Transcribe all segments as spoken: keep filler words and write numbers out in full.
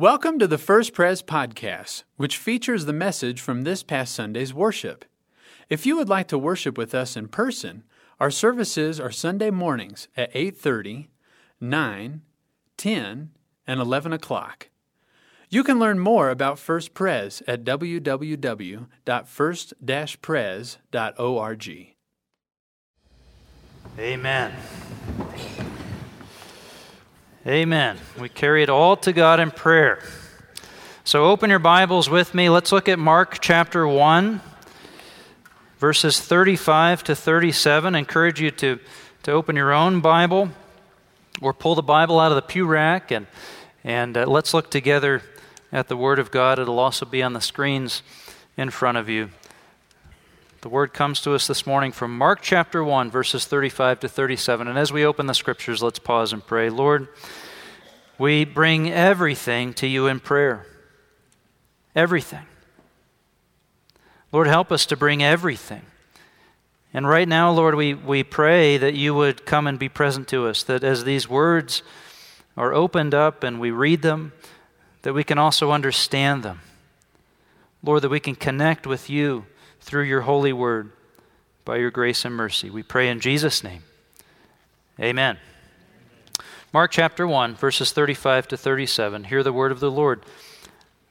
Welcome to the First Prez podcast, which features the message from this past Sunday's worship. If you would like to worship with us in person, our services are Sunday mornings at eight thirty, nine, ten, and eleven o'clock. You can learn more about First Prez at w w w dot first dash prez dot org. Amen. Amen. We carry it all to God in prayer. So open your Bibles with me. Let's look at Mark chapter one, verses thirty-five to thirty-seven. I encourage you to, to open your own Bible or pull the Bible out of the pew rack, and, and uh, let's look together at the Word of God. It'll also be on the screens in front of you. The Word comes to us this morning from Mark chapter one, verses thirty-five to thirty-seven. And as we open the Scriptures, let's pause and pray. Lord, we bring everything to you in prayer. Everything. Lord, help us to bring everything. And right now, Lord, we, we pray that you would come and be present to us, that as these words are opened up and we read them, that we can also understand them. Lord, that we can connect with you through your holy word, by your grace and mercy. We pray in Jesus' name. Amen. Mark chapter one, verses thirty-five to thirty-seven. Hear the word of the Lord.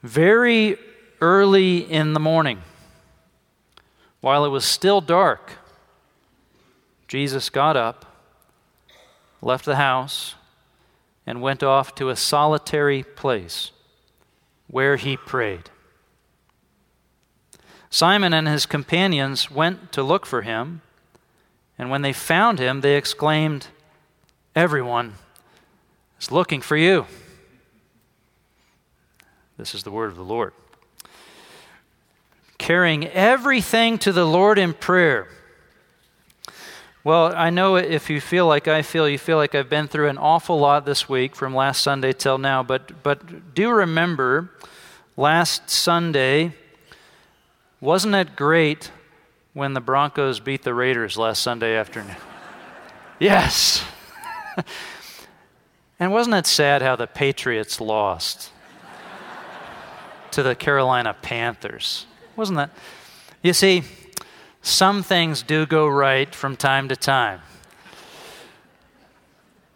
Very early in the morning, while it was still dark, Jesus got up, left the house, and went off to a solitary place where he prayed. Simon and his companions went to look for him, and when they found him, they exclaimed, "Everyone is looking for you." This is the word of the Lord. Carrying everything to the Lord in prayer. Well, I know if you feel like I feel, you feel like I've been through an awful lot this week from last Sunday till now, but, but do remember last Sunday. Wasn't it great when the Broncos beat the Raiders last Sunday afternoon? Yes. And wasn't it sad how the Patriots lost to the Carolina Panthers? Wasn't that? You see, some things do go right from time to time.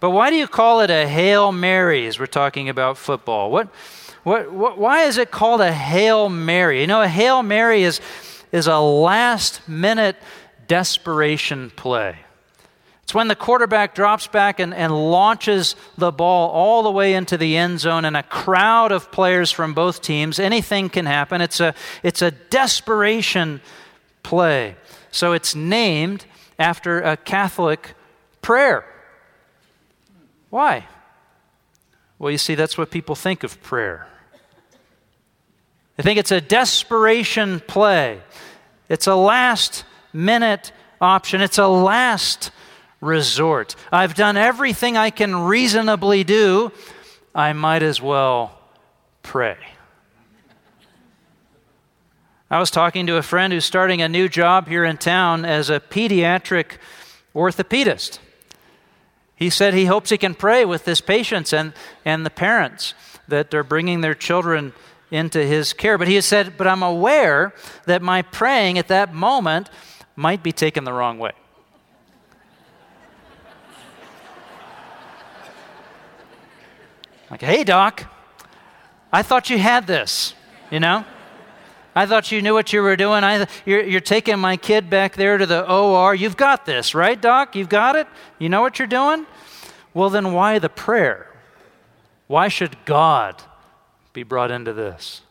But why do you call it a Hail Mary as we're talking about football? What? What, what, why is it called a Hail Mary? You know, a Hail Mary is, is a last-minute desperation play. It's when the quarterback drops back and, and launches the ball all the way into the end zone, and a crowd of players from both teams, anything can happen. It's a, it's a desperation play. So it's named after a Catholic prayer. Why? Well, you see, that's what people think of prayer. I think it's a desperation play. It's a last-minute option. It's a last resort. I've done everything I can reasonably do. I might as well pray. I was talking to a friend who's starting a new job here in town as a pediatric orthopedist. He said he hopes he can pray with his patients and, and the parents that are bringing their children into his care. But he has said, but I'm aware that my praying at that moment might be taken the wrong way. Like, hey, doc, I thought you had this, you know? I thought you knew what you were doing. I, you're, you're taking my kid back there to the O R. You've got this, right, doc? You've got it? You know what you're doing? Well, then why the prayer? Why should God be brought into this?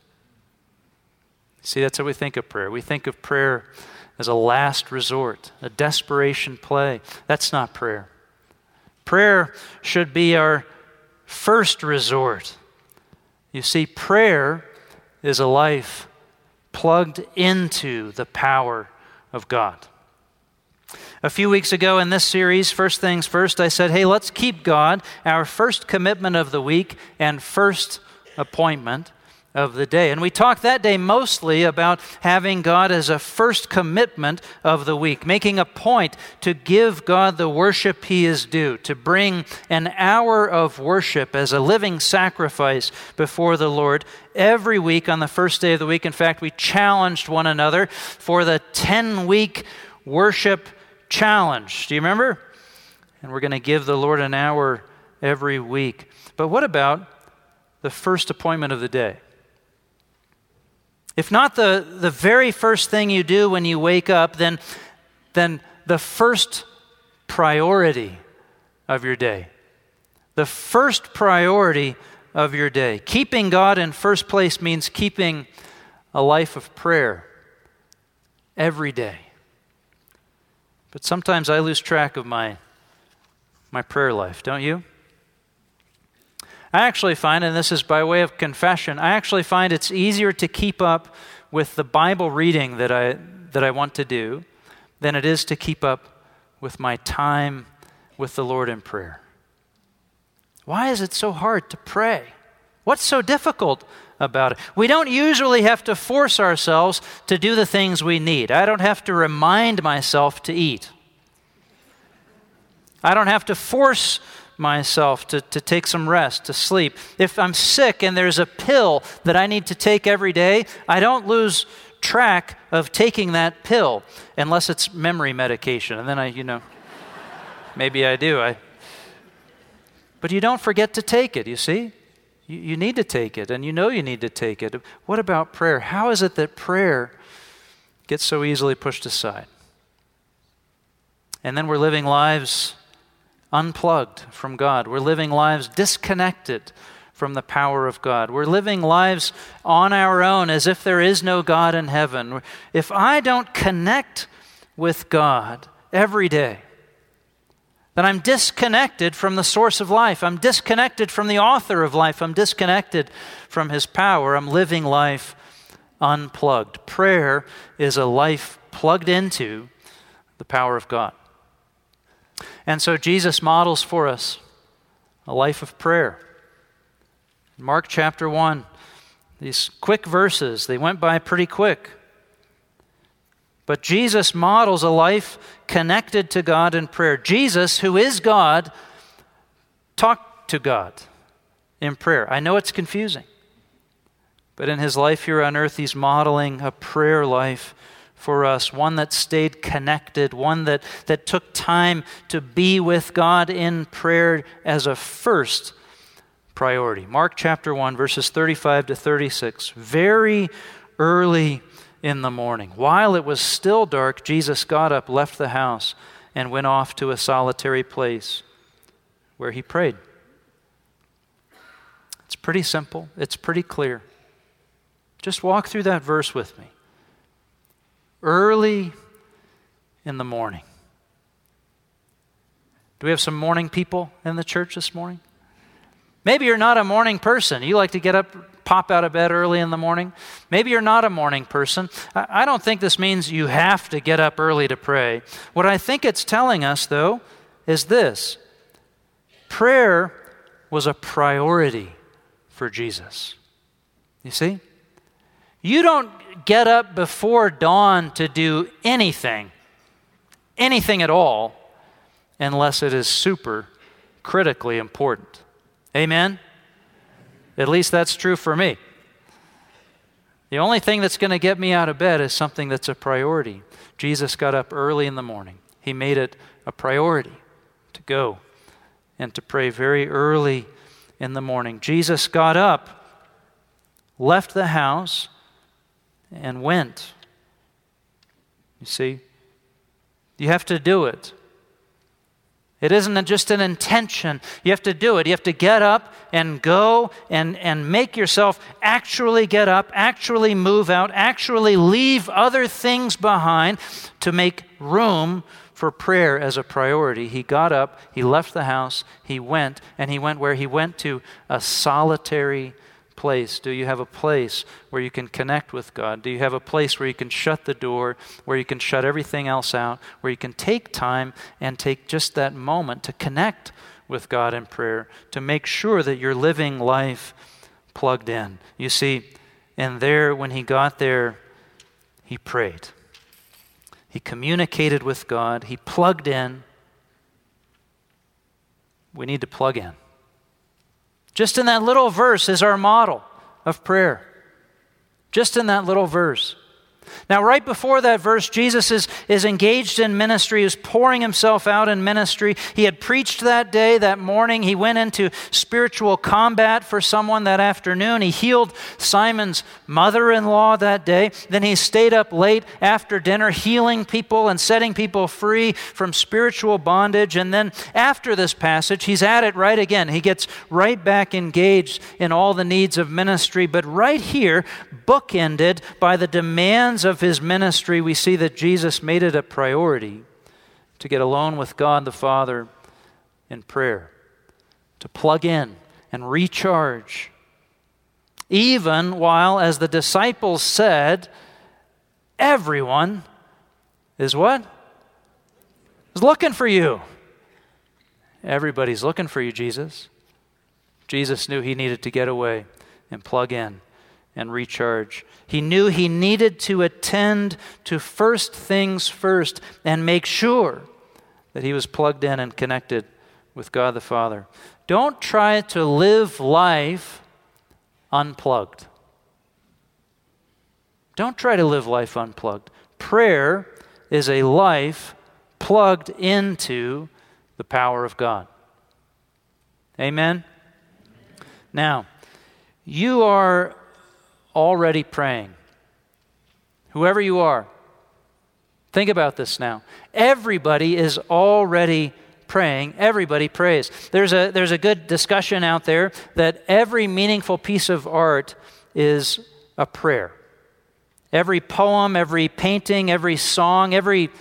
See, that's how we think of prayer. We think of prayer as a last resort, a desperation play. That's not prayer. Prayer should be our first resort. You see, prayer is a life plugged into the power of God. A few weeks ago in this series, First Things First, I said, hey, let's keep God, our first commitment of the week and first appointment, of the day. And we talked that day mostly about having God as a first commitment of the week, making a point to give God the worship He is due, to bring an hour of worship as a living sacrifice before the Lord every week on the first day of the week. In fact, we challenged one another for the ten-week worship challenge. Do you remember? And we're going to give the Lord an hour every week. But what about the first appointment of the day? If not the, the very first thing you do when you wake up, then, then the first priority of your day. The first priority of your day. Keeping God in first place means keeping a life of prayer every day. But sometimes I lose track of my, my prayer life, don't you? I actually find, and this is by way of confession, I actually find it's easier to keep up with the Bible reading that I that I want to do than it is to keep up with my time with the Lord in prayer. Why is it so hard to pray? What's so difficult about it? We don't usually have to force ourselves to do the things we need. I don't have to remind myself to eat. I don't have to force myself to, to take some rest, to sleep. If I'm sick and there's a pill that I need to take every day, I don't lose track of taking that pill unless it's memory medication. And then I, you know, maybe I do. I. But you don't forget to take it, you see? You, you need to take it, and you know you need to take it. What about prayer? How is it that prayer gets so easily pushed aside? And then we're living lives unplugged from God. We're living lives disconnected from the power of God. We're living lives on our own as if there is no God in heaven. If I don't connect with God every day, then I'm disconnected from the source of life. I'm disconnected from the author of life. I'm disconnected from His power. I'm living life unplugged. Prayer is a life plugged into the power of God. And so Jesus models for us a life of prayer. Mark chapter one, these quick verses, they went by pretty quick. But Jesus models a life connected to God in prayer. Jesus, who is God, talked to God in prayer. I know it's confusing, but in His life here on earth, He's modeling a prayer life for us, one that stayed connected, one that, that took time to be with God in prayer as a first priority. Mark chapter one, verses thirty-five to thirty-six. Very early in the morning, while it was still dark, Jesus got up, left the house, and went off to a solitary place where He prayed. It's pretty simple. It's pretty clear. Just walk through that verse with me. Early in the morning. Do we have some morning people in the church this morning? Maybe you're not a morning person. You like to get up, pop out of bed early in the morning. Maybe you're not a morning person. I don't think this means you have to get up early to pray. What I think it's telling us, though, is this. Prayer was a priority for Jesus. You see? You don't get up before dawn to do anything, anything at all, unless it is super critically important. Amen? At least that's true for me. The only thing that's going to get me out of bed is something that's a priority. Jesus got up early in the morning. He made it a priority to go and to pray very early in the morning. Jesus got up, left the house, and went. You see, you have to do it. It isn't just an intention. You have to do it. You have to get up and go and, and make yourself actually get up, actually move out, actually leave other things behind to make room for prayer as a priority. He got up, He left the house, He went, and He went where? He went to a solitary place. Do you have a place where you can connect with God? Do you have a place where you can shut the door, where you can shut everything else out, where you can take time and take just that moment to connect with God in prayer, to make sure that you're living life plugged in? You see, And there, when he got there, he prayed. He communicated with God. He plugged in. We need to plug in. Just in that little verse is our model of prayer. Just in that little verse. Now, right before that verse, Jesus is, is engaged in ministry, is pouring himself out in ministry. He had preached that day, that morning. He went into spiritual combat for someone that afternoon. He healed Simon's mother-in-law that day. Then he stayed up late after dinner, healing people and setting people free from spiritual bondage. And then after this passage, he's at it right again. He gets right back engaged in all the needs of ministry. But right here, bookended by the demand of his ministry, we see that Jesus made it a priority to get alone with God the Father in prayer, to plug in and recharge, even while, as the disciples said, everyone is what? Is looking for you. Everybody's looking for you, Jesus. Jesus knew he needed to get away and plug in and recharge. He knew he needed to attend to first things first and make sure that he was plugged in and connected with God the Father. Don't try to live life unplugged. Don't try to live life unplugged. Prayer is a life plugged into the power of God. Amen? Now, you are already praying. Whoever you are, think about this now. Everybody is already praying. Everybody prays. There's a there's a good discussion out there that every meaningful piece of art is a prayer. Every poem, every painting, every song, every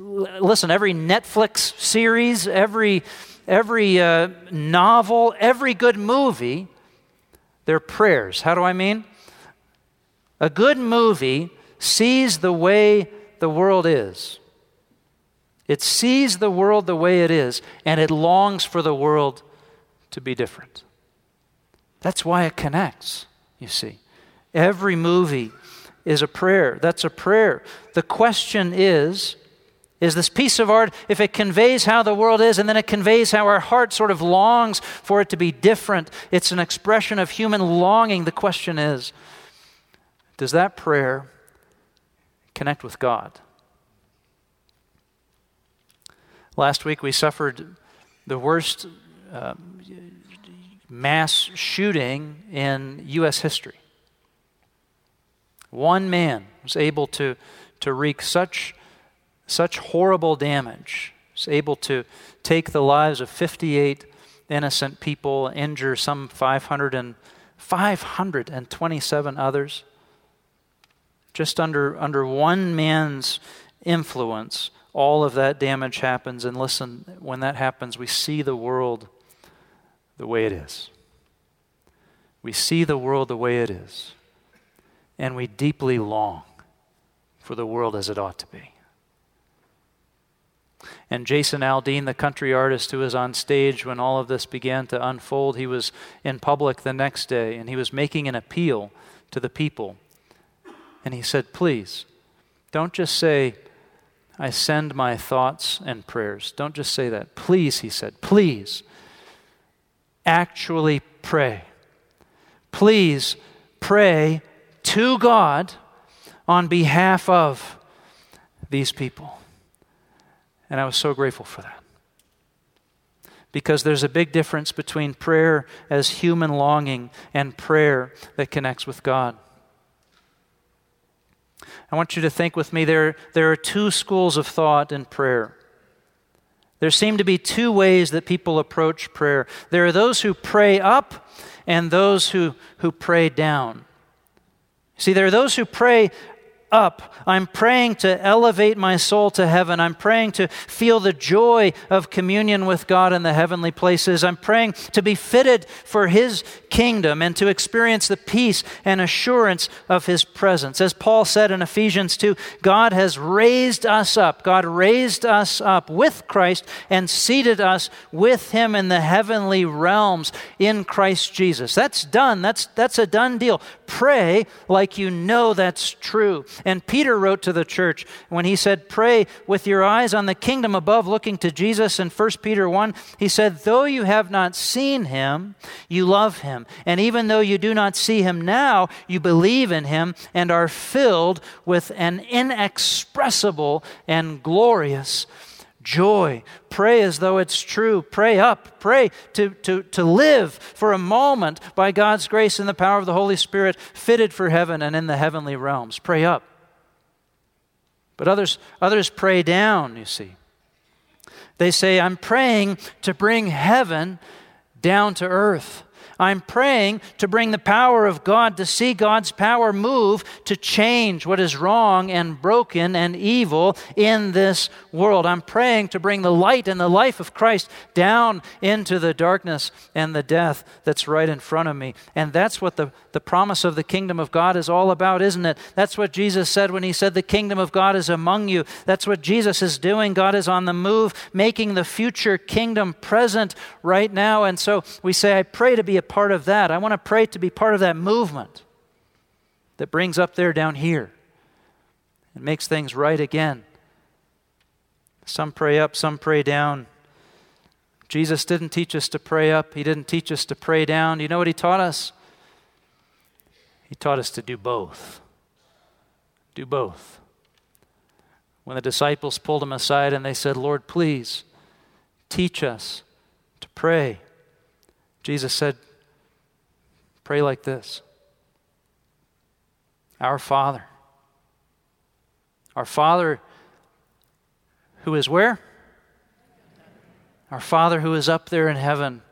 listen, every Netflix series, every every uh, novel, every good movie, they're prayers. How do I mean? A good movie sees the way the world is. It sees the world the way it is, and it longs for the world to be different. That's why it connects, you see. Every movie is a prayer. That's a prayer. The question is, is this piece of art, if it conveys how the world is, and then it conveys how our heart sort of longs for it to be different, it's an expression of human longing. The question is, does that prayer connect with God? Last week we suffered the worst uh, mass shooting in U S history. One man was able to, to wreak such, such horrible damage. He was able to take the lives of fifty-eight innocent people, injure some five hundred and, five hundred twenty-seven others. Just under, under one man's influence, all of that damage happens. And listen, when that happens, we see the world the way it is. We see the world the way it is. And we deeply long for the world as it ought to be. And Jason Aldean, the country artist who was on stage when all of this began to unfold, he was in public the next day, and he was making an appeal to the people. And he said, please, don't just say, I send my thoughts and prayers. Don't just say that. Please, he said, please actually pray. Please pray to God on behalf of these people. And I was so grateful for that. Because there's a big difference between prayer as human longing and prayer that connects with God. I want you to think with me, there, there are two schools of thought in prayer. There seem to be two ways that people approach prayer. There are those who pray up and those who, who pray down. See, there are those who pray up. I'm praying to elevate my soul to heaven. I'm praying to feel the joy of communion with God in the heavenly places. I'm praying to be fitted for His kingdom and to experience the peace and assurance of His presence. As Paul said in Ephesians two, God has raised us up. God raised us up with Christ and seated us with Him in the heavenly realms in Christ Jesus. That's done. That's, that's a done deal. Pray like you know that's true. And Peter wrote to the church when he said, pray with your eyes on the kingdom above, looking to Jesus. In First Peter one, he said, though you have not seen Him, you love Him. And even though you do not see Him now, you believe in Him and are filled with an inexpressible and glorious joy. Pray as though it's true. Pray up. Pray to, to, to live for a moment by God's grace and the power of the Holy Spirit, fitted for heaven and in the heavenly realms. Pray up. But others, others pray down, you see. They say, I'm praying to bring heaven down to earth. I'm praying to bring the power of God, to see God's power move, to change what is wrong and broken and evil in this world. I'm praying to bring the light and the life of Christ down into the darkness and the death that's right in front of me. And that's what the, the promise of the kingdom of God is all about, isn't it? That's what Jesus said when He said, the kingdom of God is among you. That's what Jesus is doing. God is on the move, making the future kingdom present right now. And so we say, I pray to be a part of that. I want to pray to be part of that movement that brings up there down here and makes things right again. Some pray up, some pray down. Jesus didn't teach us to pray up. He didn't teach us to pray down. You know what He taught us? He taught us to do both. Do both. When the disciples pulled Him aside and they said, Lord, please teach us to pray, Jesus said, pray like this. Our Father. Our Father who is where? Our Father who is up there in heaven.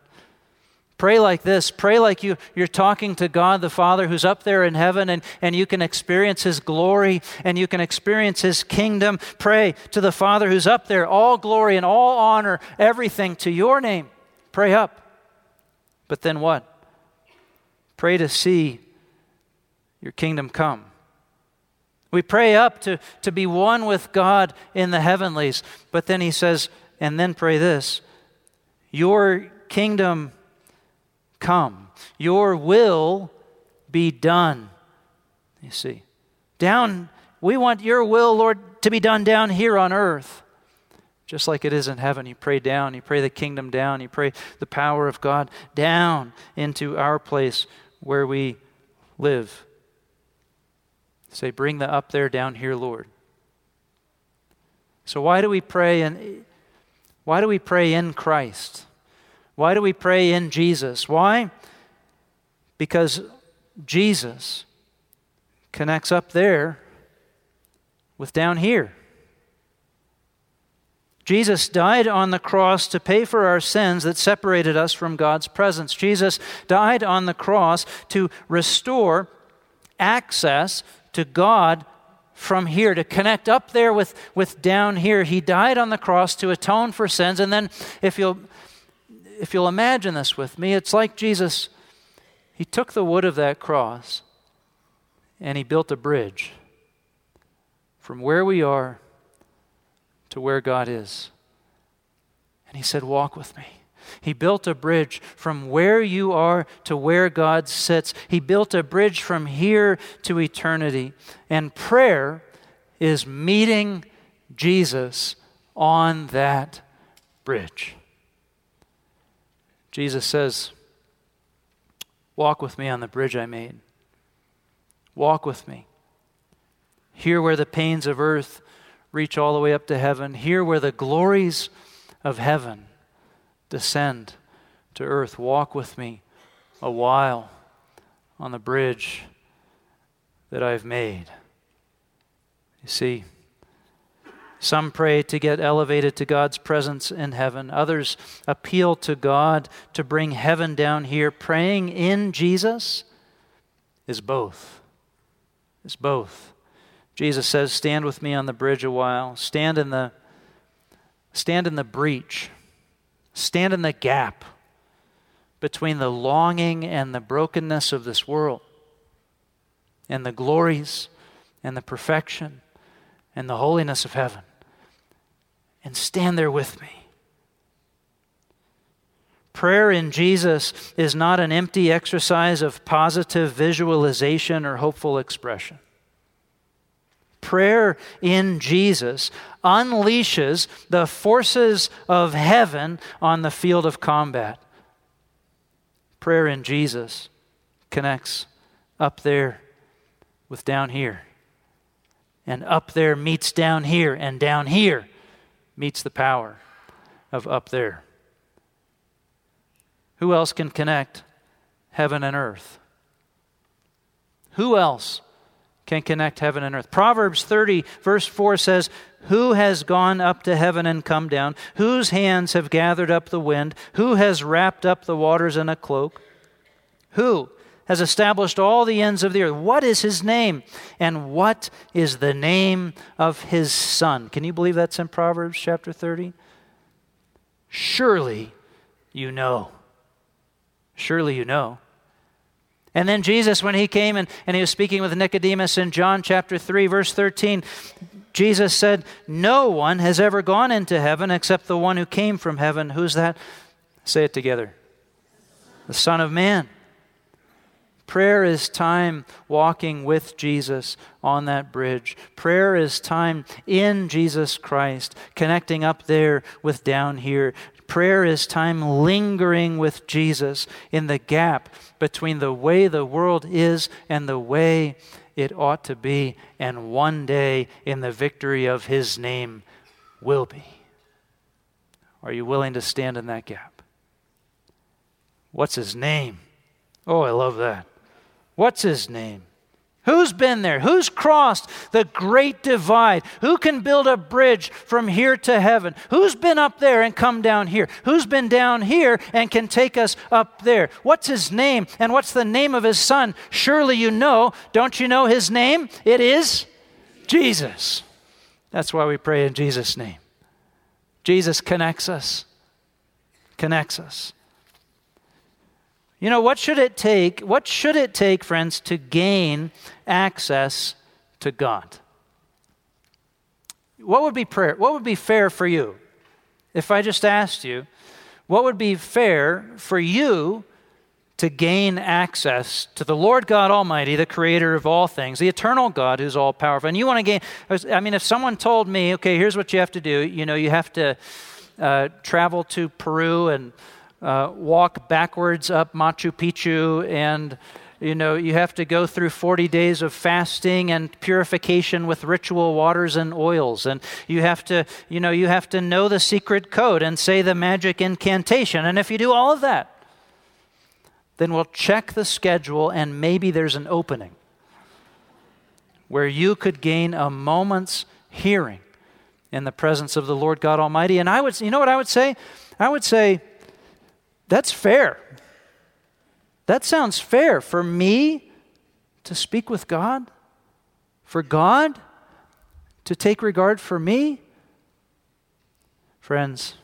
Pray like this. Pray like you, you're talking to God the Father who's up there in heaven, and, and you can experience His glory and you can experience His kingdom. Pray to the Father who's up there. All glory and all honor, everything to your name. Pray up. But then what? Pray to see your kingdom come. We pray up to, to be one with God in the heavenlies. But then He says, and then pray this, your kingdom come. Your will be done. You see, down, we want your will, Lord, to be done down here on earth. Just like it is in heaven, you pray down, you pray the kingdom down, you pray the power of God down into our place where we live. Say, bring the up there down here, Lord. So why do we pray in, why do we pray in Christ? Why do we pray in Jesus? Why? Because Jesus connects up there with down here. Jesus died on the cross to pay for our sins that separated us from God's presence. Jesus died on the cross to restore access to God from here, to connect up there with, with down here. He died on the cross to atone for sins. And then if you'll, if you'll imagine this with me, it's like Jesus, He took the wood of that cross and He built a bridge from where we are to where God is. And He said, walk with me. He built a bridge from where you are to where God sits. He built a bridge from here to eternity. And prayer is meeting Jesus on that bridge. Jesus says, walk with me on the bridge I made. Walk with me. Here where the pains of earth reach all the way up to heaven, here where the glories of heaven descend to earth. Walk with me a while on the bridge that I've made. You see, some pray to get elevated to God's presence in heaven. Others appeal to God to bring heaven down here. Praying in Jesus is both. It's both. Jesus says, stand with me on the bridge a while. Stand in the, stand in the breach. Stand in the gap between the longing and the brokenness of this world and the glories and the perfection and the holiness of heaven. And stand there with me. Prayer in Jesus is not an empty exercise of positive visualization or hopeful expression. Prayer in Jesus unleashes the forces of heaven on the field of combat. Prayer in Jesus connects up there with down here. And up there meets down here, and down here meets the power of up there. Who else can connect heaven and earth? Who else can connect heaven and earth? Proverbs thirty, verse four says, who has gone up to heaven and come down? Whose hands have gathered up the wind? Who has wrapped up the waters in a cloak? Who has established all the ends of the earth? What is his name? And what is the name of his son? Can you believe that's in Proverbs chapter thirty? Surely you know. Surely you know. And then Jesus, when he came and, and he was speaking with Nicodemus in John chapter three, verse thirteen, Jesus said, no one has ever gone into heaven except the one who came from heaven. Who's that? Say it together. The Son of Man. Prayer is time walking with Jesus on that bridge. Prayer is time in Jesus Christ, connecting up there with down here. Prayer is time lingering with Jesus in the gap between the way the world is and the way it ought to be, and one day in the victory of his name will be. Are you willing to stand in that gap? What's his name? Oh, I love that. What's his name? Who's been there? Who's crossed the great divide? Who can build a bridge from here to heaven? Who's been up there and come down here? Who's been down here and can take us up there? What's his name? And what's the name of his son? Surely you know. Don't you know his name? It is Jesus. That's why we pray in Jesus' name. Jesus connects us. Connects us. You know, what should it take, what should it take, friends, to gain access to God? What would be prayer? What would be fair for you? If I just asked you, what would be fair for you to gain access to the Lord God Almighty, the creator of all things, the eternal God who's all powerful? And you want to gain, I mean, if someone told me, okay, here's what you have to do. You know, you have to uh, travel to Peru and Uh, walk backwards up Machu Picchu, and you know you have to go through forty days of fasting and purification with ritual waters and oils, and you have to you know you have to know the secret code and say the magic incantation. And if you do all of that, then we'll check the schedule, and maybe there's an opening where you could gain a moment's hearing in the presence of the Lord God Almighty. And I would, you know what I would say? I would say, that's fair. That sounds fair for me to speak with God, for God to take regard for me. Friends,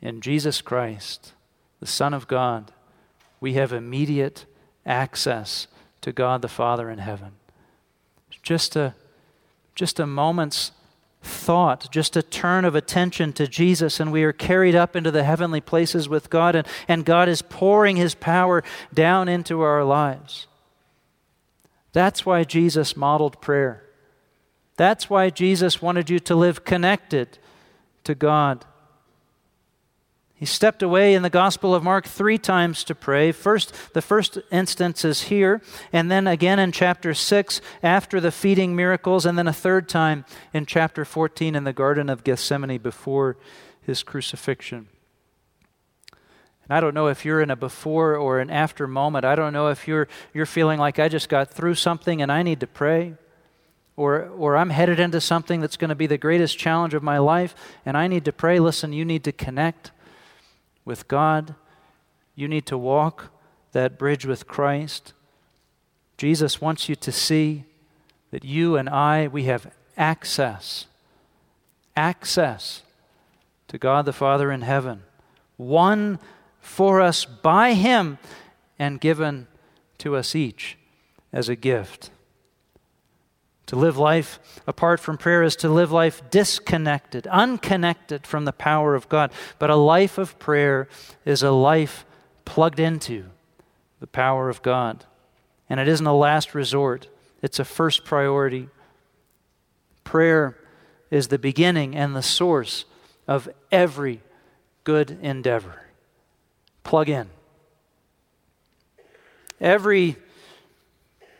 in Jesus Christ, the Son of God, we have immediate access to God the Father in heaven. Just a, just a moment's thought, just a turn of attention to Jesus, and we are carried up into the heavenly places with God, and, and God is pouring his power down into our lives. That's why Jesus modeled prayer. That's why Jesus wanted you to live connected to God. He stepped away in the Gospel of Mark three times to pray. First, the first instance is here, and then again in chapter six after the feeding miracles, and then a third time in chapter fourteen in the Garden of Gethsemane before his crucifixion. And I don't know if you're in a before or an after moment. I don't know if you're you're feeling like I just got through something and I need to pray, or or I'm headed into something that's going to be the greatest challenge of my life and I need to pray. Listen, you need to connect with God. You need to walk that bridge with Christ. Jesus wants you to see that you and I, we have access, access to God the Father in heaven, won for us by Him and given to us each as a gift. To live life apart from prayer is to live life disconnected, unconnected from the power of God. But a life of prayer is a life plugged into the power of God. And it isn't a last resort. It's a first priority. Prayer is the beginning and the source of every good endeavor. Plug in. Every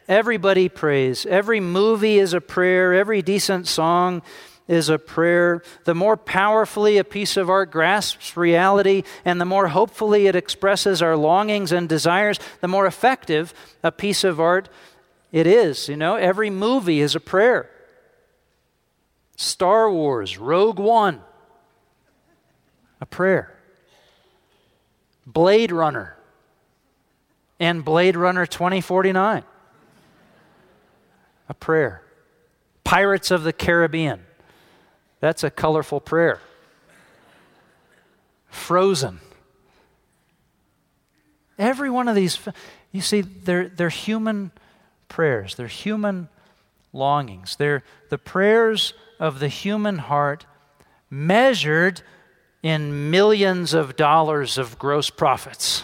Everybody prays. Every movie is a prayer. Every decent song is a prayer. The more powerfully a piece of art grasps reality and the more hopefully it expresses our longings and desires, the more effective a piece of art it is. You know, every movie is a prayer. Star Wars, Rogue One, a prayer. Blade Runner and Blade Runner twenty forty-nine. A prayer. Pirates of the Caribbean. That's a colorful prayer. Frozen. Every one of these, you see, they're, they're human prayers. They're human longings. They're the prayers of the human heart measured in millions of dollars of gross profits.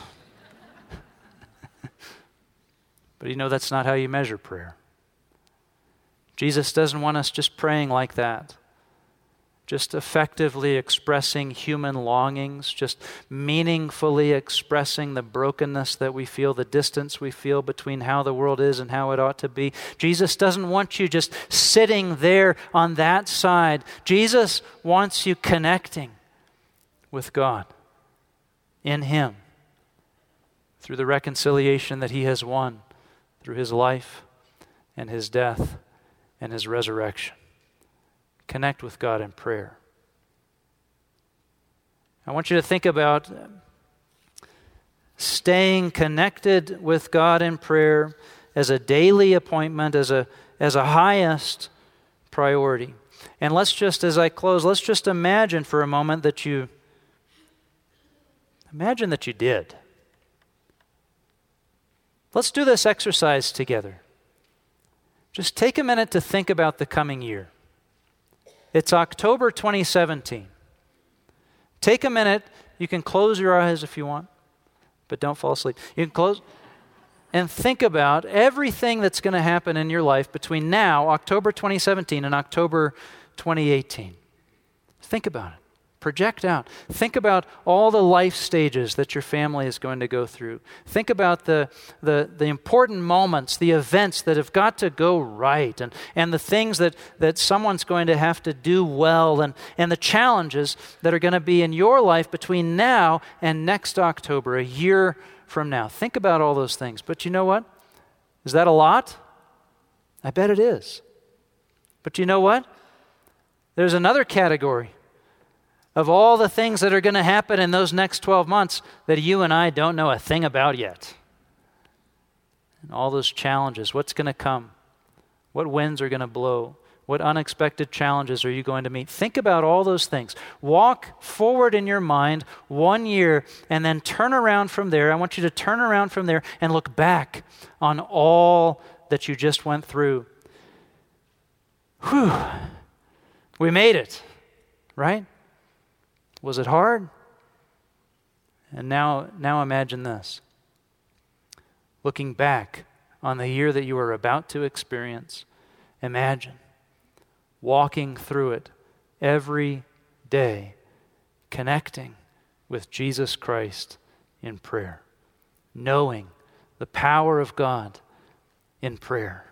But you know that's not how you measure prayer. Jesus doesn't want us just praying like that, just effectively expressing human longings, just meaningfully expressing the brokenness that we feel, the distance we feel between how the world is and how it ought to be. Jesus doesn't want you just sitting there on that side. Jesus wants you connecting with God in Him through the reconciliation that He has won through His life and His death and His resurrection. Connect with God in prayer. I want you to think about staying connected with God in prayer as a daily appointment, as a as a highest priority. And let's just, as I close, let's just imagine for a moment that you, imagine that you did. Let's do this exercise together. Just take a minute to think about the coming year. It's October twenty seventeen. Take a minute. You can close your eyes if you want, but don't fall asleep. You can close and think about everything that's going to happen in your life between now, October twenty seventeen, and October twenty eighteen. Think about it. Project out. Think about all the life stages that your family is going to go through. Think about the the, the important moments, the events that have got to go right, and, and the things that, that someone's going to have to do well, and, and the challenges that are going to be in your life between now and next October, a year from now. Think about all those things. But you know what? Is that a lot? I bet it is. But you know what? There's another category of all the things that are going to happen in those next twelve months that you and I don't know a thing about yet. And all those challenges, what's going to come? What winds are going to blow? What unexpected challenges are you going to meet? Think about all those things. Walk forward in your mind one year and then turn around from there. I want you to turn around from there and look back on all that you just went through. Whew, we made it, right? Was it hard? And now, now imagine this. Looking back on the year that you are about to experience, imagine walking through it every day, connecting with Jesus Christ in prayer, knowing the power of God in prayer.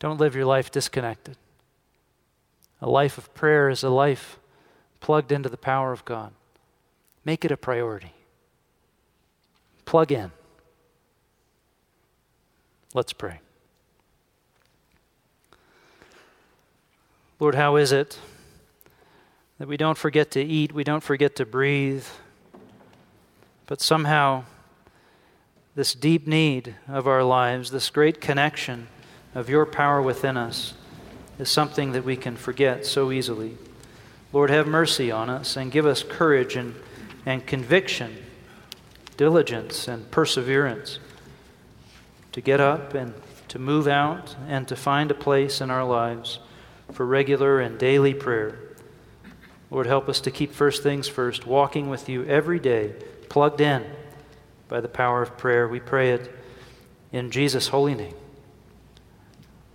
Don't live your life disconnected. A life of prayer is a life plugged into the power of God. Make it a priority. Plug in. Let's pray. Lord, how is it that we don't forget to eat, we don't forget to breathe, but somehow this deep need of our lives, this great connection of your power within us is something that we can forget so easily. Lord, have mercy on us and give us courage and, and conviction, diligence and perseverance to get up and to move out and to find a place in our lives for regular and daily prayer. Lord, help us to keep first things first, walking with you every day, plugged in by the power of prayer. We pray it in Jesus' holy name.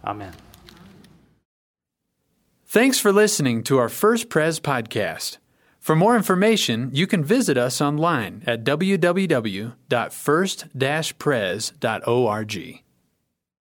Amen. Thanks for listening to our First Prez podcast. For more information, you can visit us online at w w w dot first dash prez dot org.